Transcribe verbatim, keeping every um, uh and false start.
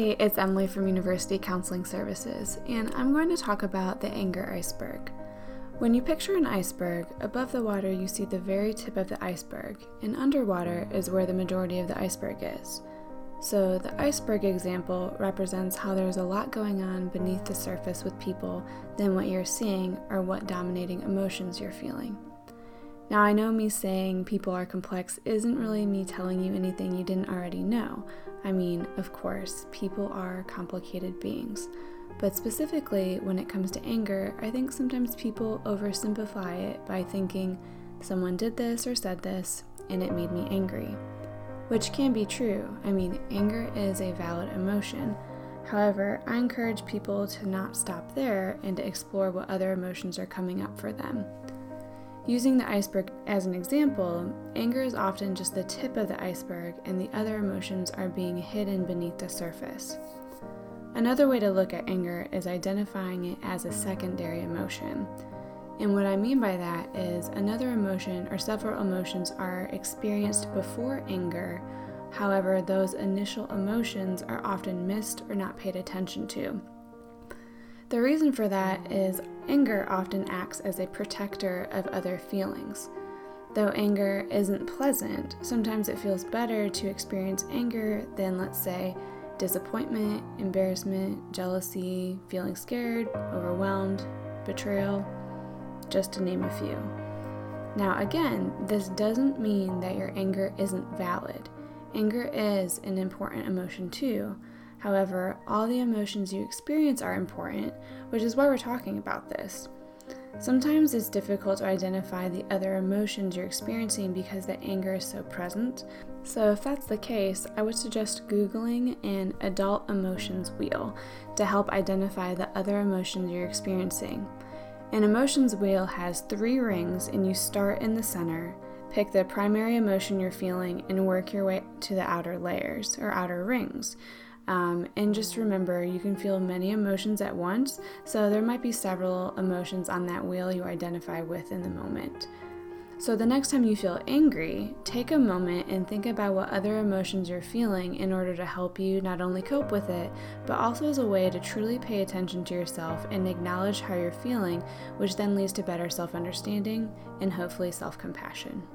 Hey, it's Emily from University Counseling Services, and I'm going to talk about the anger iceberg. When you picture an iceberg, above the water you see the very tip of the iceberg, and underwater is where the majority of the iceberg is. So the iceberg example represents how there's a lot going on beneath the surface with people than what you're seeing or what dominating emotions you're feeling. Now, I know me saying people are complex isn't really me telling you anything you didn't already know. I mean, of course, people are complicated beings. But specifically, when it comes to anger, I think sometimes people oversimplify it by thinking, someone did this or said this, and it made me angry. Which can be true. I mean, anger is a valid emotion. However, I encourage people to not stop there and to explore what other emotions are coming up for them. Using the iceberg as an example, anger is often just the tip of the iceberg and the other emotions are being hidden beneath the surface. Another way to look at anger is identifying it as a secondary emotion. And what I mean by that is another emotion or several emotions are experienced before anger, however, those initial emotions are often missed or not paid attention to. The reason for that is anger often acts as a protector of other feelings. Though anger isn't pleasant, sometimes it feels better to experience anger than, let's say, disappointment, embarrassment, jealousy, feeling scared, overwhelmed, betrayal, just to name a few. Now again, this doesn't mean that your anger isn't valid. Anger is an important emotion too. However, all the emotions you experience are important, which is why we're talking about this. Sometimes it's difficult to identify the other emotions you're experiencing because the anger is so present. So if that's the case, I would suggest Googling an adult emotions wheel to help identify the other emotions you're experiencing. An emotions wheel has three rings and you start in the center, pick the primary emotion you're feeling, and work your way to the outer layers or outer rings. Um, and just remember, you can feel many emotions at once, so there might be several emotions on that wheel you identify with in the moment. So the next time you feel angry, take a moment and think about what other emotions you're feeling in order to help you not only cope with it, but also as a way to truly pay attention to yourself and acknowledge how you're feeling, which then leads to better self-understanding and hopefully self-compassion.